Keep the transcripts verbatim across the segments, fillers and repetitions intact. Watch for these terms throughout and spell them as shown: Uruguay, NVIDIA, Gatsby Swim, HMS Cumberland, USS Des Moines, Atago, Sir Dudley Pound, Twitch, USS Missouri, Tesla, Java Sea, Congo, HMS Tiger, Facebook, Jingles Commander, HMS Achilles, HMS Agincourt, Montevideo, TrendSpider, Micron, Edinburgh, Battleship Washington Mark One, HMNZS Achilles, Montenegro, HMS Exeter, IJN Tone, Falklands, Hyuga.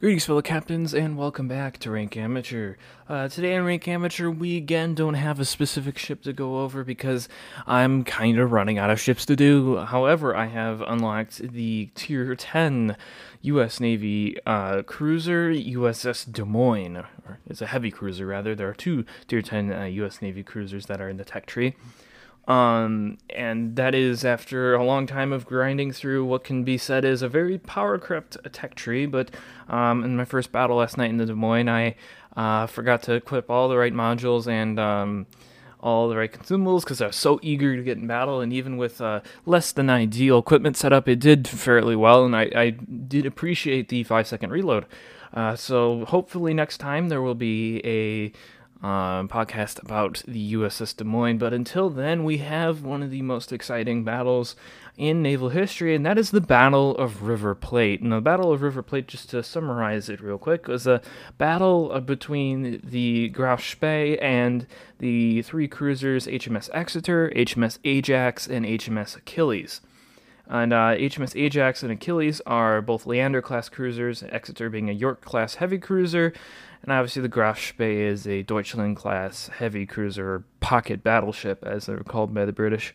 Greetings fellow captains and welcome back to Rank Amateur. Uh, today on Rank Amateur we again don't have a specific ship to go over because I'm kind of running out of ships to do. However, I have unlocked the tier ten U S Navy uh, cruiser U S S Des Moines. Or it's a heavy cruiser rather. There are two tier ten uh, U S Navy cruisers that are in the tech tree. Um, and that is after a long time of grinding through what can be said is a very power-crept tech tree, but um, in my first battle last night in the Des Moines, I uh, forgot to equip all the right modules and um, all the right consumables because I was so eager to get in battle, and even with uh, less than ideal equipment setup, it did fairly well, and I, I did appreciate the five-second reload. Uh, so hopefully next time there will be a Um, podcast about the U S S Des Moines, but until then we have one of the most exciting battles in naval history, and that is the Battle of River Plate. And the Battle of River Plate, just to summarize it real quick, was a battle between the Graf Spee and the three cruisers H M S Exeter, H M S Ajax, and H M S Achilles. And uh, H M S Ajax and Achilles are both Leander-class cruisers, Exeter being a York-class heavy cruiser, and obviously the Graf Spee is a Deutschland-class heavy cruiser, pocket battleship, as they were called by the British.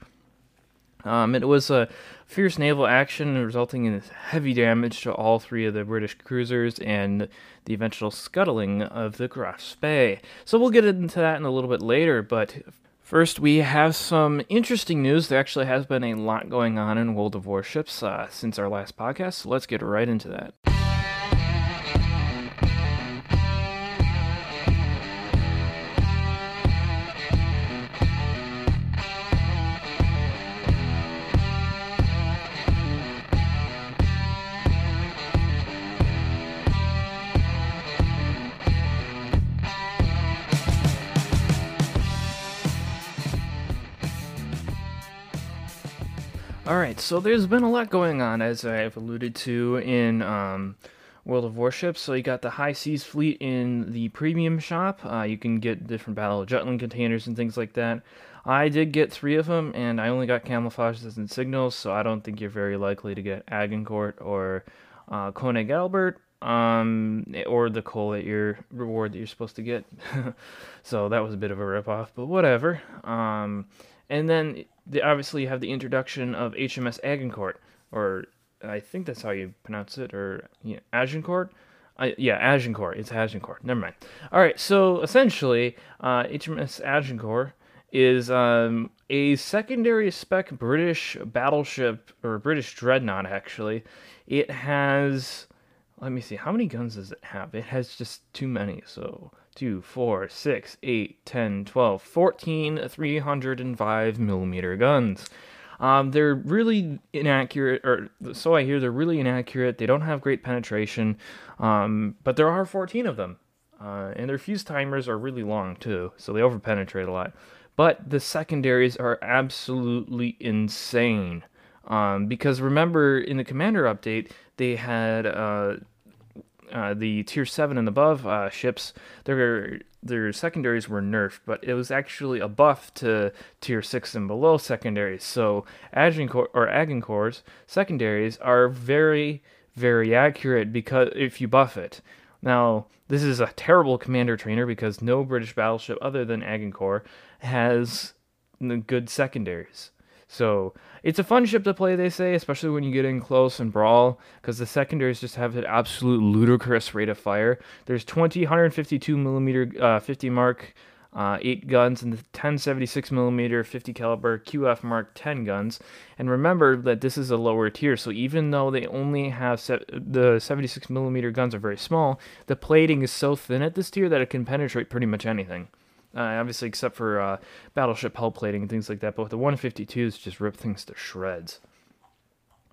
Um, it was a fierce naval action resulting in heavy damage to all three of the British cruisers and the eventual scuttling of the Graf Spee. So we'll get into that in a little bit later, but first, we have some interesting news. There actually has been a lot going on in World of Warships uh, since our last podcast, so let's get right into that. Alright, so there's been a lot going on, as I've alluded to, in um, World of Warships. So you got the High Seas Fleet in the Premium Shop. Uh, you can get different Battle of Jutland containers and things like that. I did get three of them, and I only got camouflages and signals, so I don't think you're very likely to get Agincourt or uh, Koenig Albert, um, or the coal that you're, reward that you're supposed to get. So that was a bit of a ripoff, but whatever. Um, and then The, obviously, you have the introduction of H M S Agincourt, or I think that's how you pronounce it, or yeah, Agincourt? Uh, yeah, Agincourt. It's Agincourt. Never mind. All right, so essentially, uh, H M S Agincourt is um, a secondary spec British battleship, or British dreadnought, actually. It has, let me see, how many guns does it have? It has just too many, so two, four, six, eight, ten, twelve, fourteen three hundred five millimeter guns. Um, they're really inaccurate, or so I hear, they're really inaccurate. They don't have great penetration, um, but there are fourteen of them. Uh, and their fuse timers are really long too, so they overpenetrate a lot. But the secondaries are absolutely insane. Um, because remember, in the Commander update, they had Uh, Uh, the tier seven and above uh, ships, their their secondaries were nerfed, but it was actually a buff to tier six and below secondaries. So Agincourt, or Agincourt's secondaries are very, very accurate because if you buff it. Now, this is a terrible commander trainer because no British battleship other than Agincourt has good secondaries. So it's a fun ship to play, they say, especially when you get in close and brawl, because the secondaries just have an absolute ludicrous rate of fire. There's twenty, one fifty-two millimeter uh, fifty mark uh, eight guns, and the ten seventy-six millimeter fifty caliber Q F Mark ten guns. And remember that this is a lower tier, so even though they only have se the seventy-six millimeter guns are very small, the plating is so thin at this tier that it can penetrate pretty much anything. Uh, obviously, except for uh, battleship hull plating and things like that, but the one fifty-twos just rip things to shreds.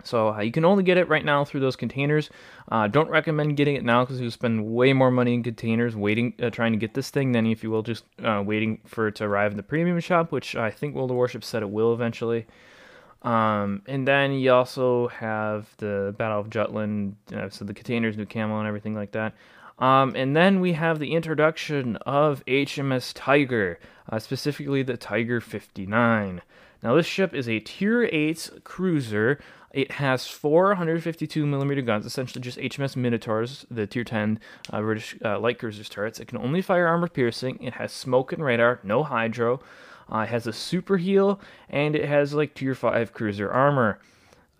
So uh, you can only get it right now through those containers. Uh, don't recommend getting it now because you'll spend way more money in containers waiting, uh, trying to get this thing than if you will just uh, waiting for it to arrive in the Premium Shop, which I think World of Warships said it will eventually. Um, and then you also have the Battle of Jutland, uh, so the containers, new camo, and everything like that. Um, and then we have the introduction of H M S Tiger, uh, specifically the Tiger fifty-nine. Now this ship is a tier eight cruiser, It has four one fifty-two millimeter guns, essentially just H M S Minotaurs, the tier ten uh, British uh, light cruisers turrets. It can only fire armor piercing. It has smoke and radar, no hydro. Uh, it has a super heal, and it has like tier five cruiser armor.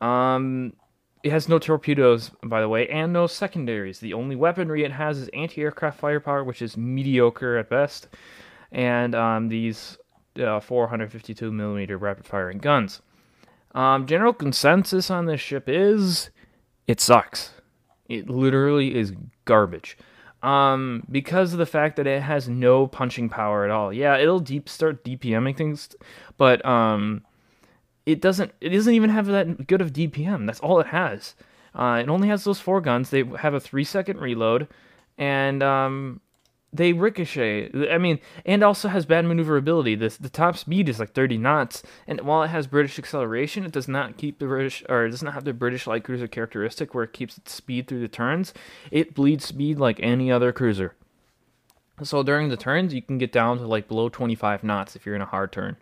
Um, it has no torpedoes, by the way, and no secondaries. The only weaponry it has is anti-aircraft firepower, which is mediocre at best, and um, these uh, four fifty-two millimeter rapid-firing guns. Um, general consensus on this ship is it sucks. It literally is garbage. Um, because of the fact that it has no punching power at all. Yeah, it'll deep start DPMing things, but um, it doesn't. It doesn't even have that good of D P M. That's all it has. Uh, it only has those four guns. They have a three-second reload, and um, they ricochet. I mean, and also has bad maneuverability. The the top speed is like thirty knots, and while it has British acceleration, it does not keep the British, or it does not have the British light cruiser characteristic where it keeps its speed through the turns. It bleeds speed like any other cruiser. So during the turns, you can get down to like below twenty-five knots if you're in a hard turn.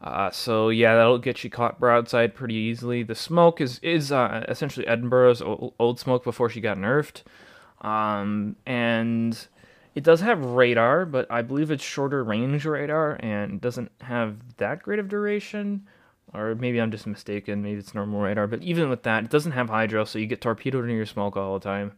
Uh, so yeah, that'll get you caught broadside pretty easily. The smoke is is uh, essentially Edinburgh's old smoke before she got nerfed, um, and it does have radar, but I believe it's shorter range radar and doesn't have that great of duration. Or maybe I'm just mistaken. Maybe it's normal radar. But even with that, it doesn't have hydro, so you get torpedoed in your smoke all the time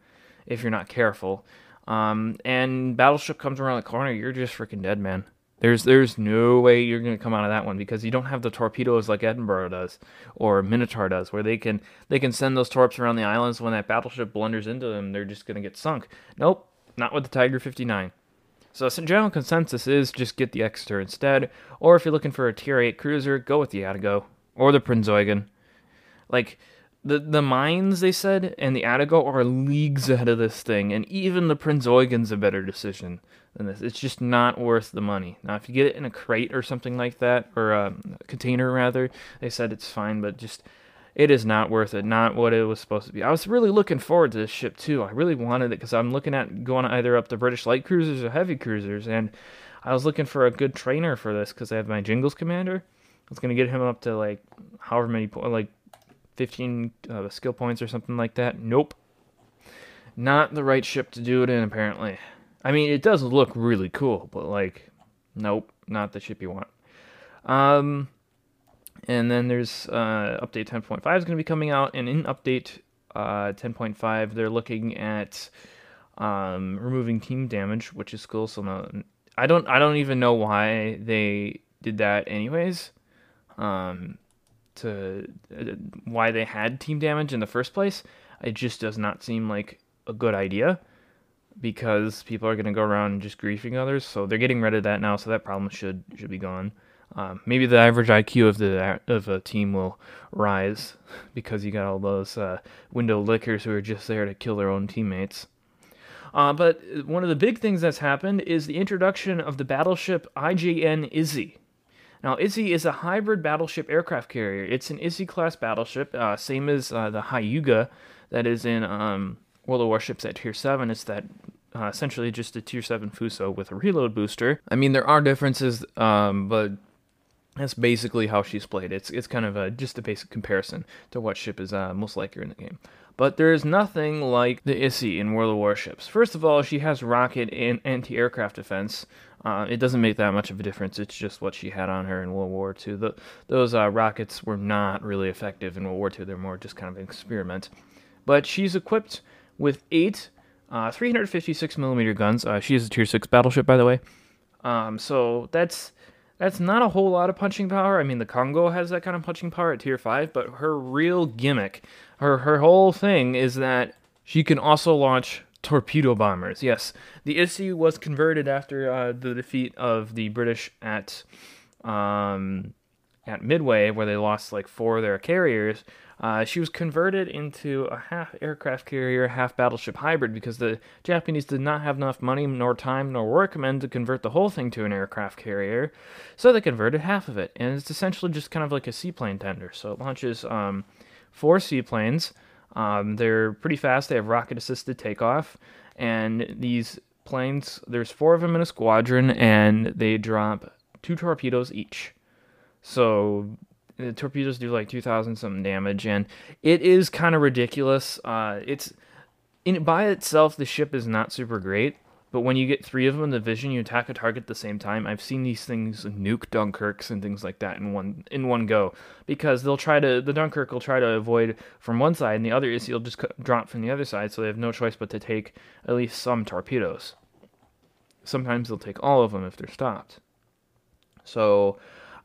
if you're not careful. Um, and Battleship comes around the corner, you're just freaking dead, man. There's there's no way you're going to come out of that one because you don't have the torpedoes like Edinburgh does or Minotaur does, where they can they can send those torps around the islands. When that battleship blunders into them, they're just going to get sunk. Nope, not with the Tiger fifty-nine. So some general consensus is just get the Exeter instead, or if you're looking for a tier eight cruiser, go with the Atago or the Prinz Eugen. Like, the the mines, they said, and the Atago are leagues ahead of this thing, and even the Prinz Eugen's a better decision than this. It's just not worth the money. Now, if you get it in a crate or something like that, or a container, rather, they said it's fine, but just, it is not worth it. Not what it was supposed to be. I was really looking forward to this ship, too. I really wanted it, because I'm looking at going either up to British light cruisers or heavy cruisers, and I was looking for a good trainer for this, because I have my Jingles Commander. I was going to get him up to, like, however many points, like, fifteen uh, skill points or something like that. Nope. Not the right ship to do it in, apparently. I mean, it does look really cool, but, like, nope, not the ship you want. Um, and then there's uh, update ten point five is going to be coming out, and in update uh, ten point five, they're looking at um, removing team damage, which is cool. So no, I don't, I don't even know why they did that, anyways. Um. to why they had team damage in the first place. It just does not seem like a good idea because people are going to go around just griefing others, so they're getting rid of that now, so that problem should should be gone. Um, maybe the average I Q of the of a team will rise because you got all those uh, window lickers who are just there to kill their own teammates. Uh, but one of the big things that's happened is the introduction of the battleship I J N Izzy. Now, Izzy is a hybrid battleship aircraft carrier. It's an Ise-class battleship, uh, same as uh, the Hyuga that is in um, World of Warships at tier seven. It's that uh, essentially just a tier seven Fuso with a reload booster. I mean, there are differences, um, but that's basically how she's played. It's it's kind of a, just a basic comparison to what ship is uh, most likely in the game. But there is nothing like the Izzy in World of Warships. First of all, she has rocket and anti-aircraft defense. Uh, it doesn't make that much of a difference. It's just what she had on her in World War Two. The, those uh, rockets were not really effective in World War Two. They're more just kind of an experiment. But she's equipped with eight uh, three fifty-six millimeter guns. Uh, she is a tier six battleship, by the way. Um, so that's that's not a whole lot of punching power. I mean, the Congo has that kind of punching power at tier five, but her real gimmick, her her whole thing is that she can also launch torpedo bombers. Yes, the Izzy was converted after uh, the defeat of the British at um, at Midway, where they lost like four of their carriers. Uh, she was converted into a half aircraft carrier, half battleship hybrid because the Japanese did not have enough money, nor time, nor workmen to convert the whole thing to an aircraft carrier, so they converted half of it, and it's essentially just kind of like a seaplane tender. So it launches um, four seaplanes. Um, they're pretty fast. They have rocket-assisted takeoff, and these planes, there's four of them in a squadron, and they drop two torpedoes each. So The torpedoes do like two thousand something damage, and it is kind of ridiculous. Uh, it's in by itself, the ship is not super great, but when you get three of them in the vision, you attack a target at the same time. I've seen these things nuke Dunkirks and things like that in one in one go, because they'll try to the Dunkirk will try to avoid from one side, and the other Izzy will just drop from the other side, so they have no choice but to take at least some torpedoes. Sometimes they'll take all of them if they're stopped. So.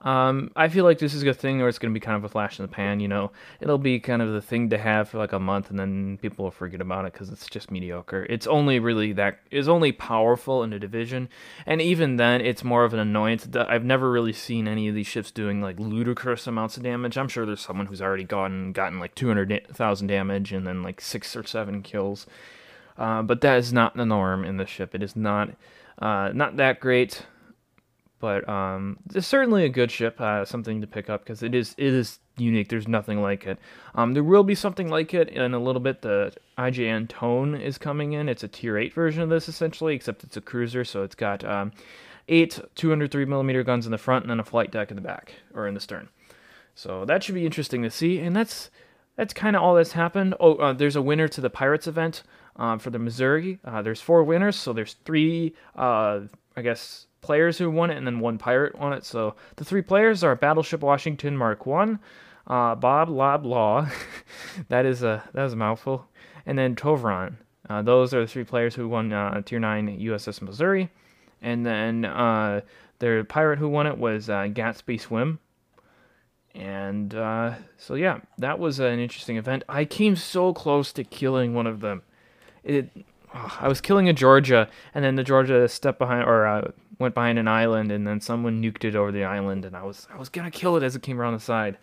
Um, I feel like this is a thing where it's going to be kind of a flash in the pan, you know. It'll be kind of the thing to have for like a month, and then people will forget about it because it's just mediocre. It's only really that is only powerful in a division, and even then, it's more of an annoyance. I've never really seen any of these ships doing like ludicrous amounts of damage. I'm sure there's someone who's already gotten gotten like two hundred thousand damage and then like six or seven kills, uh, but that is not the norm in this ship. It is not uh, not that great. But um, it's certainly a good ship, uh, something to pick up, because it is it is unique. There's nothing like it. Um, there will be something like it in a little bit. The I J N Tone is coming in. It's a Tier eight version of this, essentially, except it's a cruiser, so it's got um, eight two hundred three millimeter guns in the front and then a flight deck in the back, or in the stern. So that should be interesting to see, and that's that's kind of all that's happened. Oh, uh, there's a winner to the Pirates event uh, for the Missouri. Uh, there's four winners, so there's three, uh, I guess... players who won it, and then one pirate won it. So the three players are Battleship Washington Mark One, uh, Bob Lob Law, that is a that is a mouthful, and then Tovron. Uh, those are the three players who won uh, Tier Nine U S S Missouri, and then uh, their pirate who won it was uh, Gatsby Swim. And uh, so yeah, that was an interesting event. I came so close to killing one of them. It. I was killing a Georgia, and then the Georgia stepped behind, or uh, went behind an island, and then someone nuked it over the island, and I was I was gonna kill it as it came around the side.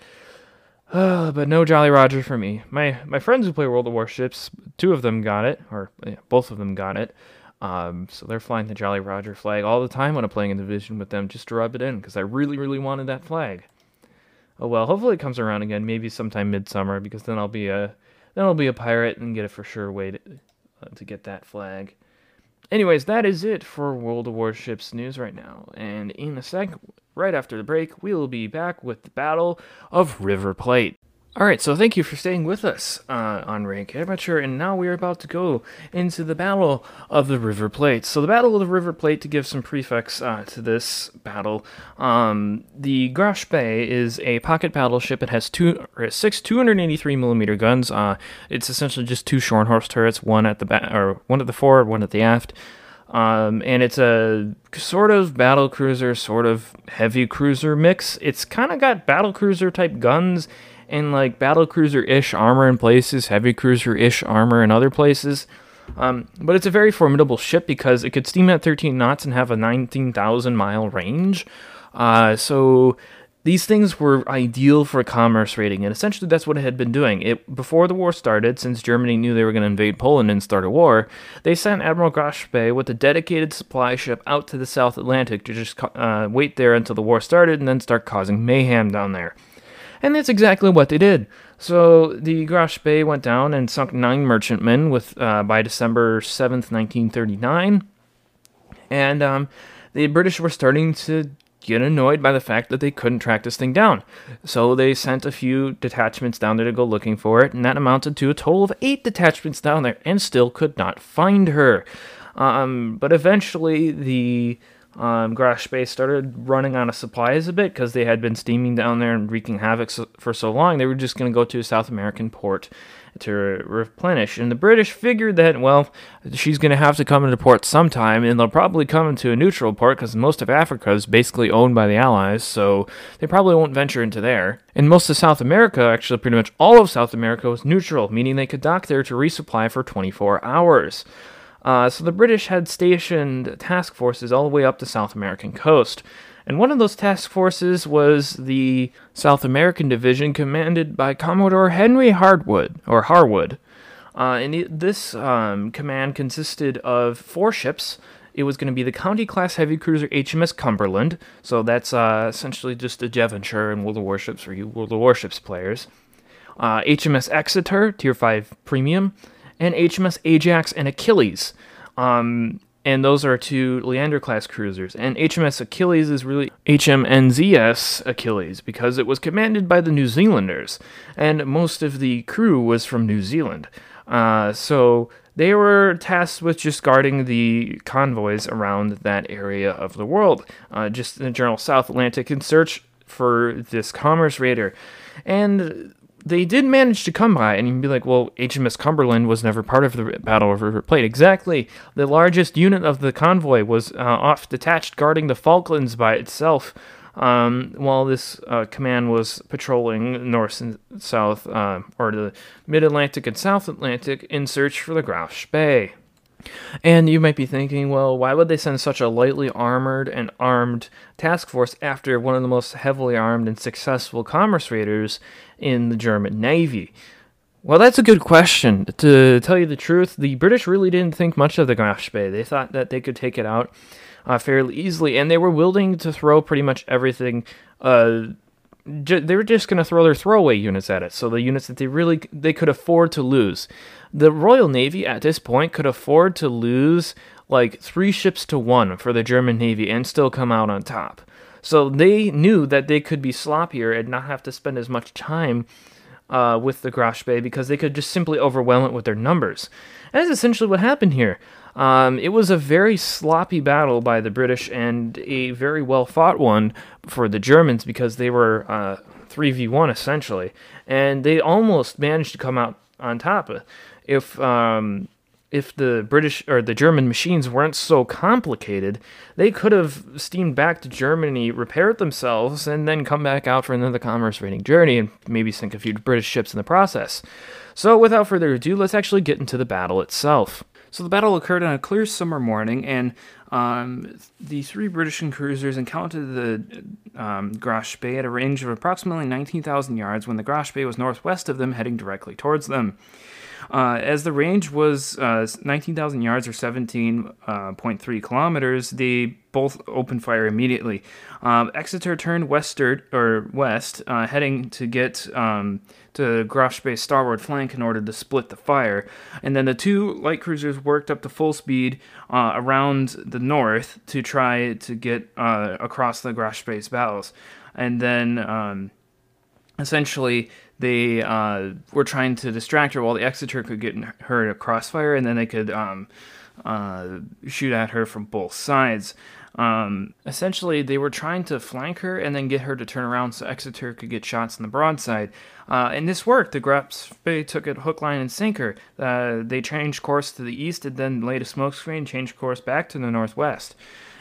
Uh, but no Jolly Roger for me. My my friends who play World of Warships, two of them got it, or yeah, both of them got it. Um, so they're flying the Jolly Roger flag all the time when I'm playing in Division with them, just to rub it in, because I really, really wanted that flag. Oh well, hopefully it comes around again, maybe sometime midsummer, because then I'll be a then I'll be a pirate and get a for sure way to. to get that flag. Anyways, that is it for World of Warships news right now, and in a sec, right after the break, we will be back with the Battle of River Plate. Alright, so thank you for staying with us uh, on Rank Amateur, and now we are about to go into the Battle of the River Plate. So the Battle of the River Plate, to give some prefix uh, to this battle, um, the Graf Spee is a pocket battleship. It has two, or six two hundred eighty-three millimeter guns. Uh, it's essentially just two Scharnhorst turrets, one at the ba- or one at the forward, one at the aft. Um, and it's a sort of battle cruiser, sort of heavy cruiser mix. It's kind of got battle cruiser type guns, and like battlecruiser-ish armor in places, heavy cruiser-ish armor in other places. Um, but it's a very formidable ship because it could steam at thirteen knots and have a nineteen thousand mile range. Uh, so these things were ideal for commerce raiding, and essentially that's what it had been doing. It before the war started, since Germany knew they were going to invade Poland and start a war, they sent Admiral Graf Spee with a dedicated supply ship out to the South Atlantic to just uh, wait there until the war started and then start causing mayhem down there. And that's exactly what they did. So the Graf Spee went down and sunk nine merchantmen with uh, by December seventh, nineteen thirty-nine. And um, the British were starting to get annoyed by the fact that they couldn't track this thing down. So they sent a few detachments down there to go looking for it, and that amounted to a total of eight detachments down there, and still could not find her. Um, but eventually the... Um, Graf Spee started running out of supplies a bit because they had been steaming down there and wreaking havoc so, for so long. They were just going to go to a South American port to re- replenish. And the British figured that, well, she's going to have to come into port sometime, and they'll probably come into a neutral port because most of Africa is basically owned by the Allies, so they probably won't venture into there. And most of South America, actually pretty much all of South America, was neutral, meaning they could dock there to resupply for twenty-four hours. Uh, so the British had stationed task forces all the way up the South American coast. And one of those task forces was the South American Division, commanded by Commodore Henry Harwood, or Harwood. Uh, and it, this um, command consisted of four ships. It was going to be the County-class heavy cruiser H M S Cumberland. So that's uh, essentially just a Devonshire in World of Warships for you World of Warships players. Uh, H M S Exeter, Tier five Premium. And H M S Ajax and Achilles. Um, and those are two Leander-class cruisers. And H M S Achilles is really H M N Z S Achilles, because it was commanded by the New Zealanders, and most of the crew was from New Zealand. Uh, so they were tasked with just guarding the convoys around that area of the world, uh, just in the general South Atlantic, in search for this commerce raider. And they did manage to come by, and you'd be like, well, H M S Cumberland was never part of the Battle of River Plate. Exactly. The largest unit of the convoy was uh, off detached guarding the Falklands by itself, um, while this uh, command was patrolling north and south, uh, or the mid-Atlantic and South Atlantic, in search for the Graf Spee. And you might be thinking, well, why would they send such a lightly armored and armed task force after one of the most heavily armed and successful commerce raiders in the German Navy? Well, that's a good question. To tell you the truth, the British really didn't think much of the Graf Spee. They thought that they could take it out uh, fairly easily, and they were willing to throw pretty much everything. Uh, ju- they were just going to throw their throwaway units at it, so the units that they really they could afford to lose. The Royal Navy at this point could afford to lose like three ships to one for the German Navy and still come out on top. So they knew that they could be sloppier and not have to spend as much time uh, with the Graf Spee, because they could just simply overwhelm it with their numbers. And that's essentially what happened here. Um, it was a very sloppy battle by the British and a very well-fought one for the Germans, because they were uh, three v one essentially. And they almost managed to come out on top of it. If um, if the British or the German machines weren't so complicated, they could have steamed back to Germany, repaired themselves, and then come back out for another commerce raiding journey and maybe sink a few British ships in the process. So without further ado, let's actually get into the battle itself. So the battle occurred on a clear summer morning, and um, the three British cruisers encountered the um, Graf Spee at a range of approximately nineteen thousand yards when the Graf Spee was northwest of them, heading directly towards them. Uh, as the range was uh, nineteen thousand yards or seventeen point three kilometers, they both opened fire immediately. Um, Exeter turned westward or west, uh, heading to get um, to Graf Spee's starboard flank in order to split the fire. And then the two light cruisers worked up to full speed uh, around the north to try to get uh, across the Graf Spee's bows. And then um, essentially, they uh, were trying to distract her while the Exeter could get her a crossfire, and then they could um, uh, shoot at her from both sides. Um, essentially, they were trying to flank her and then get her to turn around so Exeter could get shots on the broadside. Uh, and this worked. The Graf Spee took it hook, line, and sinker. Uh, they changed course to the east and then laid a smokescreen, changed course back to the northwest.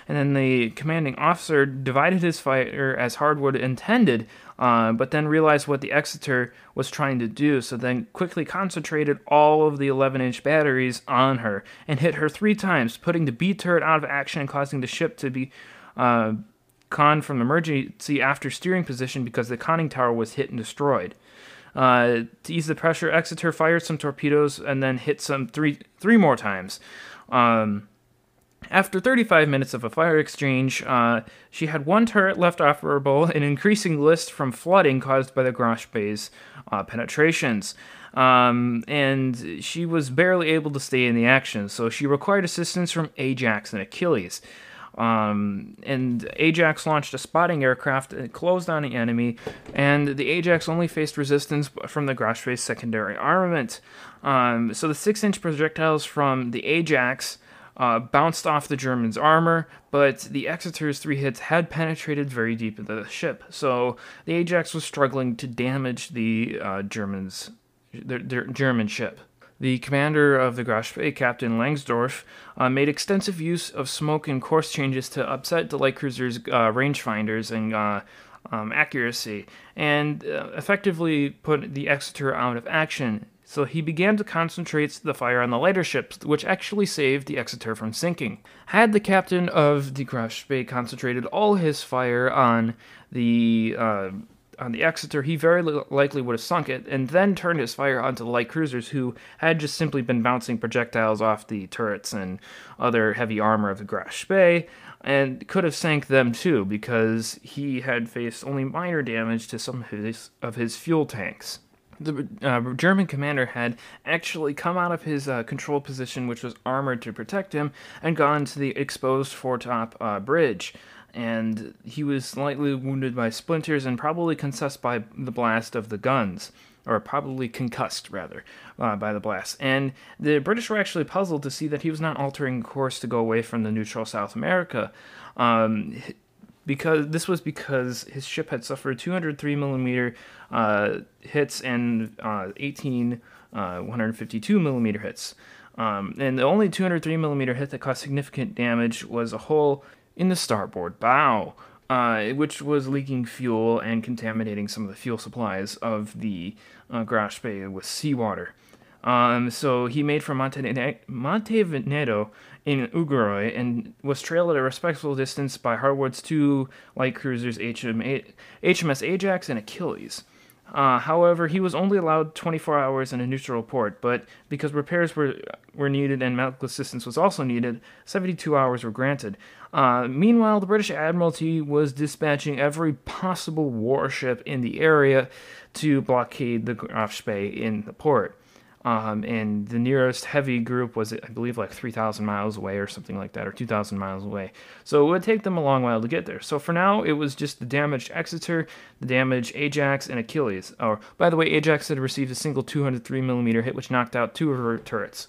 And then the commanding officer divided his fire as Harwood intended, uh, but then realized what the Exeter was trying to do, so then quickly concentrated all of the eleven-inch batteries on her and hit her three times, putting the B turret out of action and causing the ship to be uh, conned from emergency after steering position because the conning tower was hit and destroyed. Uh, to ease the pressure, Exeter fired some torpedoes and then hit some three three more times. Um... After thirty-five minutes of a fire exchange, uh, she had one turret left operable, an increasing list from flooding caused by the Graf Spee's uh, penetrations. Um, and she was barely able to stay in the action, so she required assistance from Ajax and Achilles. Um, and Ajax launched a spotting aircraft and closed on the enemy, and the Ajax only faced resistance from the Graf Spee's secondary armament. Um, so the six-inch projectiles from the Ajax Uh, bounced off the German's armor, but the Exeter's three hits had penetrated very deep into the ship, so the Ajax was struggling to damage the uh, German's their, their German ship. The commander of the Graf Spee, Captain Langsdorff, uh, made extensive use of smoke and course changes to upset the light cruiser's uh, rangefinders and uh, um, accuracy, and uh, effectively put the Exeter out of action. So he began to concentrate the fire on the lighter ships, which actually saved the Exeter from sinking. Had the captain of the Graf Spee concentrated all his fire on the uh, on the Exeter, he very li- likely would have sunk it, and then turned his fire onto the light cruisers, who had just simply been bouncing projectiles off the turrets and other heavy armor of the Graf Spee, and could have sank them too, because he had faced only minor damage to some of his, of his fuel tanks. The uh, German commander had actually come out of his uh, control position, which was armored to protect him, and gone to the exposed foretop uh, bridge. And he was slightly wounded by splinters and probably concussed by the blast of the guns. Or probably concussed, rather, uh, by the blast. And the British were actually puzzled to see that he was not altering course to go away from the neutral South America. Um, because this was because his ship had suffered two hundred three millimeter uh, hits and uh, eighteen one fifty-two millimeter hits. Um, and the only two hundred three millimeter hit that caused significant damage was a hole in the starboard bow, uh, which was leaking fuel and contaminating some of the fuel supplies of the uh, Graf Spee with seawater. Um, so he made for Monten- Montevideo in Uruguay and was trailed at a respectful distance by Harwood's two light cruisers, H M S Ajax and Achilles. Uh, however, he was only allowed twenty-four hours in a neutral port, but because repairs were were needed and medical assistance was also needed, seventy-two hours were granted. Uh, meanwhile, the British Admiralty was dispatching every possible warship in the area to blockade the Graf Spee in the port. Um, and the nearest heavy group was, I believe, like three thousand miles away or something like that, or two thousand miles away. So it would take them a long while to get there. So for now, it was just the damaged Exeter, the damaged Ajax, and Achilles. Oh, by the way, Ajax had received a single two hundred three millimeter hit, which knocked out two of her turrets.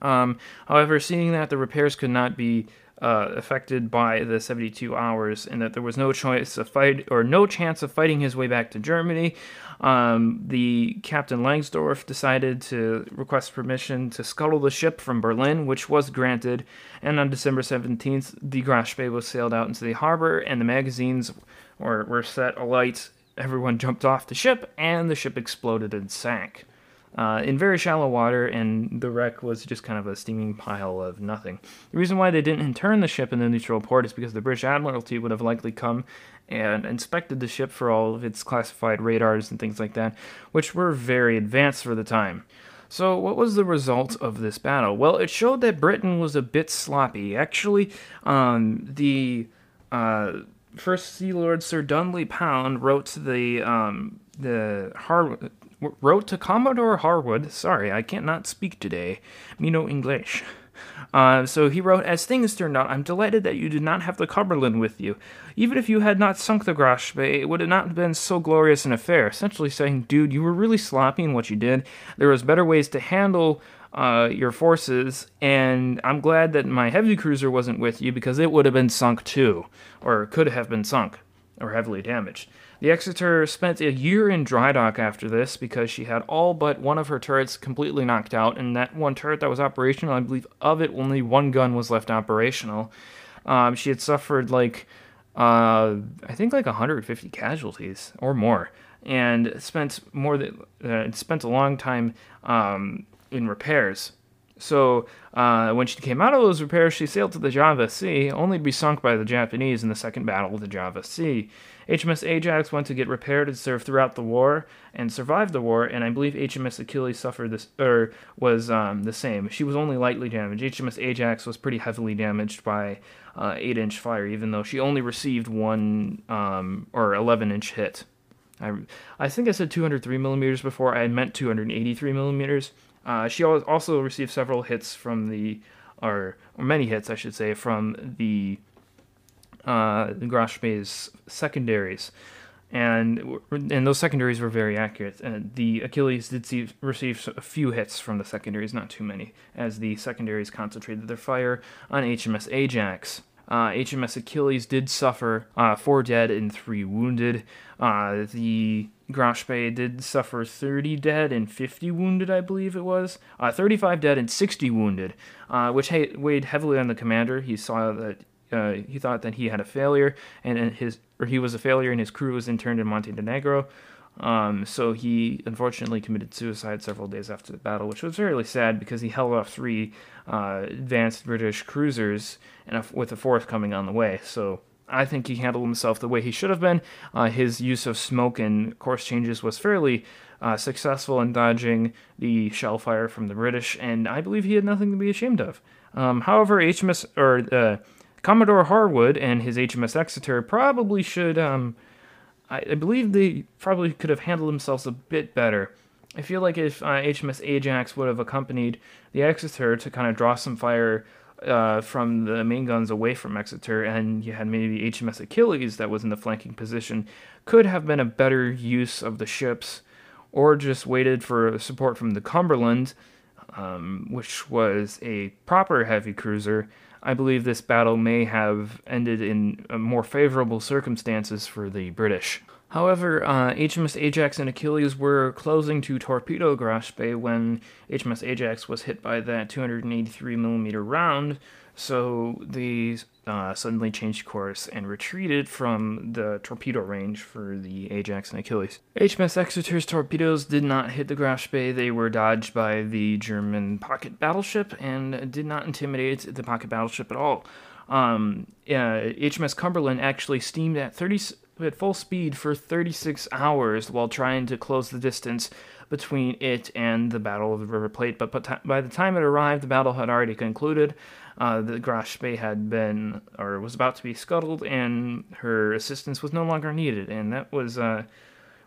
Um, however, seeing that the repairs could not be uh, affected by the seventy-two hours, and that there was no choice of fight or no chance of fighting his way back to Germany, Um, the Captain Langsdorff decided to request permission to scuttle the ship from Berlin, which was granted, and on December seventeenth, the Graf Spee was sailed out into the harbor, and the magazines were, were set alight. Everyone jumped off the ship, and the ship exploded and sank uh, in very shallow water, and the wreck was just kind of a steaming pile of nothing. The reason why they didn't intern the ship in the neutral port is because the British Admiralty would have likely come and inspected the ship for all of its classified radars and things like that, which were very advanced for the time. So what was the result of this battle? Well, it showed that Britain was a bit sloppy. Actually, um, the uh, First Sea Lord Sir Dudley Pound wrote to the um, the Har wrote to Commodore Harwood. Sorry, I can't not speak today. Me no English. Uh, so he wrote, "As things turned out, I'm delighted that you did not have the Cumberland with you. Even if you had not sunk the Graf Spee, it would have not been so glorious an affair." Essentially saying, dude, you were really sloppy in what you did. There was better ways to handle uh, your forces, and I'm glad that my heavy cruiser wasn't with you because it would have been sunk too, or could have been sunk, or heavily damaged. The Exeter spent a year in dry dock after this because she had all but one of her turrets completely knocked out, and that one turret that was operational, I believe of it, only one gun was left operational. Um, she had suffered, like, uh, I think like one hundred fifty casualties or more, and spent more than uh, spent a long time um, in repairs. So uh, when she came out of those repairs, she sailed to the Java Sea, only to be sunk by the Japanese in the Second Battle of the Java Sea. H M S Ajax went to get repaired and served throughout the war and survived the war, and I believe H M S Achilles suffered this, or was um, the same. She was only lightly damaged. H M S Ajax was pretty heavily damaged by uh, eight inch fire, even though she only received one um, or eleven inch hit. I, I think I said two hundred three millimeters before. I meant two hundred eighty-three millimeters. Uh, she also received several hits from the, or, or many hits, I should say, from the, uh, the Graf Spee's secondaries, and and those secondaries were very accurate. Uh, the Achilles did see, receive a few hits from the secondaries, not too many, as the secondaries concentrated their fire on H M S Ajax. Uh, H M S Achilles did suffer uh, four dead and three wounded. Uh, the Graf Spee did suffer thirty dead and fifty wounded, I believe it was. Uh, thirty-five dead and sixty wounded, uh, which ha- weighed heavily on the commander. He saw that uh, he thought that he had a failure, and, and his or he was a failure, and his crew was interned in Montenegro. Um, so he unfortunately committed suicide several days after the battle, which was really sad because he held off three uh, advanced British cruisers, and a, with a fourth coming on the way. So I think he handled himself the way he should have been. Uh, his use of smoke and course changes was fairly uh, successful in dodging the shell fire from the British, and I believe he had nothing to be ashamed of. Um, however, H M S or uh, Commodore Harwood and his H M S Exeter probably should. Um, I, I believe they probably could have handled themselves a bit better. I feel like if uh, H M S Ajax would have accompanied the Exeter to kind of draw some fire uh, from the main guns away from Exeter, and you had maybe H M S Achilles that was in the flanking position, could have been a better use of the ships, or just waited for support from the Cumberland, um, which was a proper heavy cruiser. I believe this battle may have ended in more favorable circumstances for the British. However, uh, H M S Ajax and Achilles were closing to torpedo Graf Spee when H M S Ajax was hit by that two hundred eighty-three millimeter round, so they uh, suddenly changed course and retreated from the torpedo range for the Ajax and Achilles. H M S Exeter's torpedoes did not hit the Graf Spee. They were dodged by the German pocket battleship and did not intimidate the pocket battleship at all. Um, uh, H M S Cumberland actually steamed at thirty... at full speed for thirty-six hours while trying to close the distance between it and the Battle of the River Plate, but by the time it arrived, the battle had already concluded. Uh, the Graf Spee had been, or was about to be scuttled, and her assistance was no longer needed, and that was uh,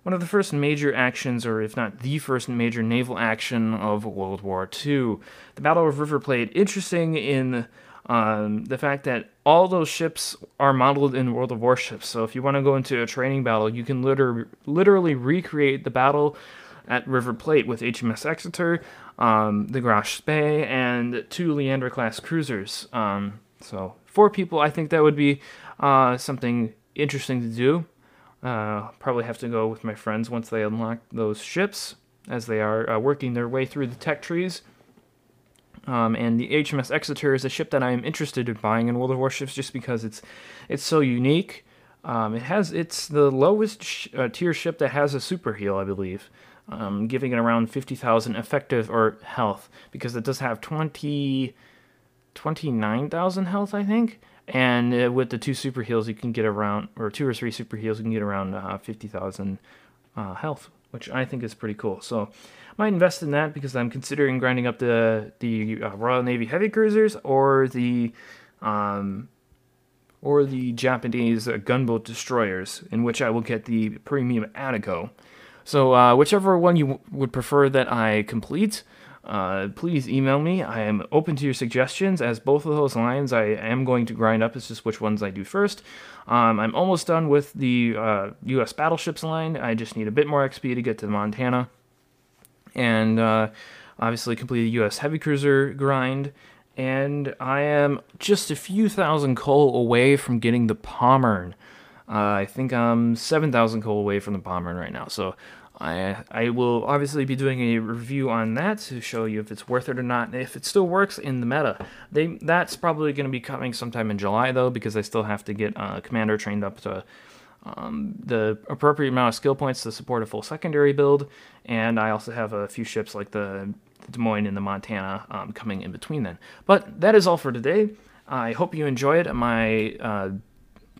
one of the first major actions, or if not the first major naval action of World War Two. The Battle of River Plate, interesting in Um, the fact that all those ships are modeled in World of Warships, so if you want to go into a training battle, you can liter literally recreate the battle at River Plate with H M S Exeter, um, the Graf Spee, and two Leander-class cruisers. Um, so, four people, I think that would be uh, something interesting to do. Uh, probably have to go with my friends once they unlock those ships, as they are uh, working their way through the tech trees. Um, and the H M S Exeter is a ship that I am interested in buying in World of Warships just because it's it's so unique. Um, it has it's the lowest sh uh, tier ship that has a super heal, I believe, um, giving it around fifty thousand effective or health, because it does have twenty-nine thousand health, I think. And uh, with the two super heals, you can get around, or two or three super heals, you can get around uh, fifty thousand uh, health, which I think is pretty cool. So I might invest in that because I'm considering grinding up the the uh, Royal Navy heavy cruisers or the um, or the Japanese uh, gunboat destroyers, in which I will get the premium Atago. So uh, whichever one you w would prefer that I complete, uh, please email me. I am open to your suggestions, as both of those lines I am going to grind up. It's just which ones I do first. Um, I'm almost done with the uh, U S Battleships line. I just need a bit more X P to get to Montana. And uh, obviously complete the U S Heavy Cruiser grind. And I am just a few thousand coal away from getting the Pommern. Uh, I think I'm seven thousand coal away from the Pommern right now. So I, I will obviously be doing a review on that to show you if it's worth it or not, and if it still works in the meta. They, that's probably going to be coming sometime in July, though, because I still have to get uh, Commander trained up to um, the appropriate amount of skill points to support a full secondary build, and I also have a few ships like the Des Moines and the Montana um, coming in between then. But that is all for today. I hope you enjoyed my Uh,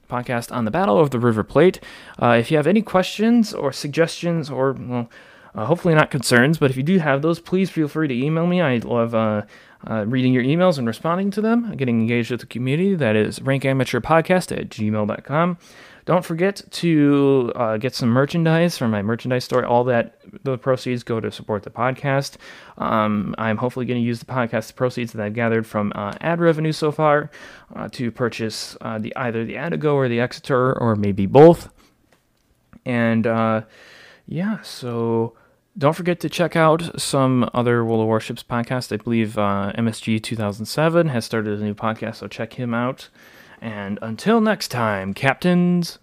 podcast on the Battle of the River Plate. Uh, if you have any questions or suggestions, or well, uh, hopefully not concerns, but if you do have those, please feel free to email me. I love uh, uh, reading your emails and responding to them, getting engaged with the community. That is rank amateur podcast at gmail dot com. Don't forget to uh, get some merchandise from my merchandise store. All that, the proceeds go to support the podcast. Um, I'm hopefully going to use the podcast proceeds that I've gathered from uh, ad revenue so far uh, to purchase uh, the either the Atago or the Exeter, or maybe both. And uh, yeah, so don't forget to check out some other World of Warships podcasts. I believe uh, M S G two thousand seven has started a new podcast, so check him out. And until next time, Captains.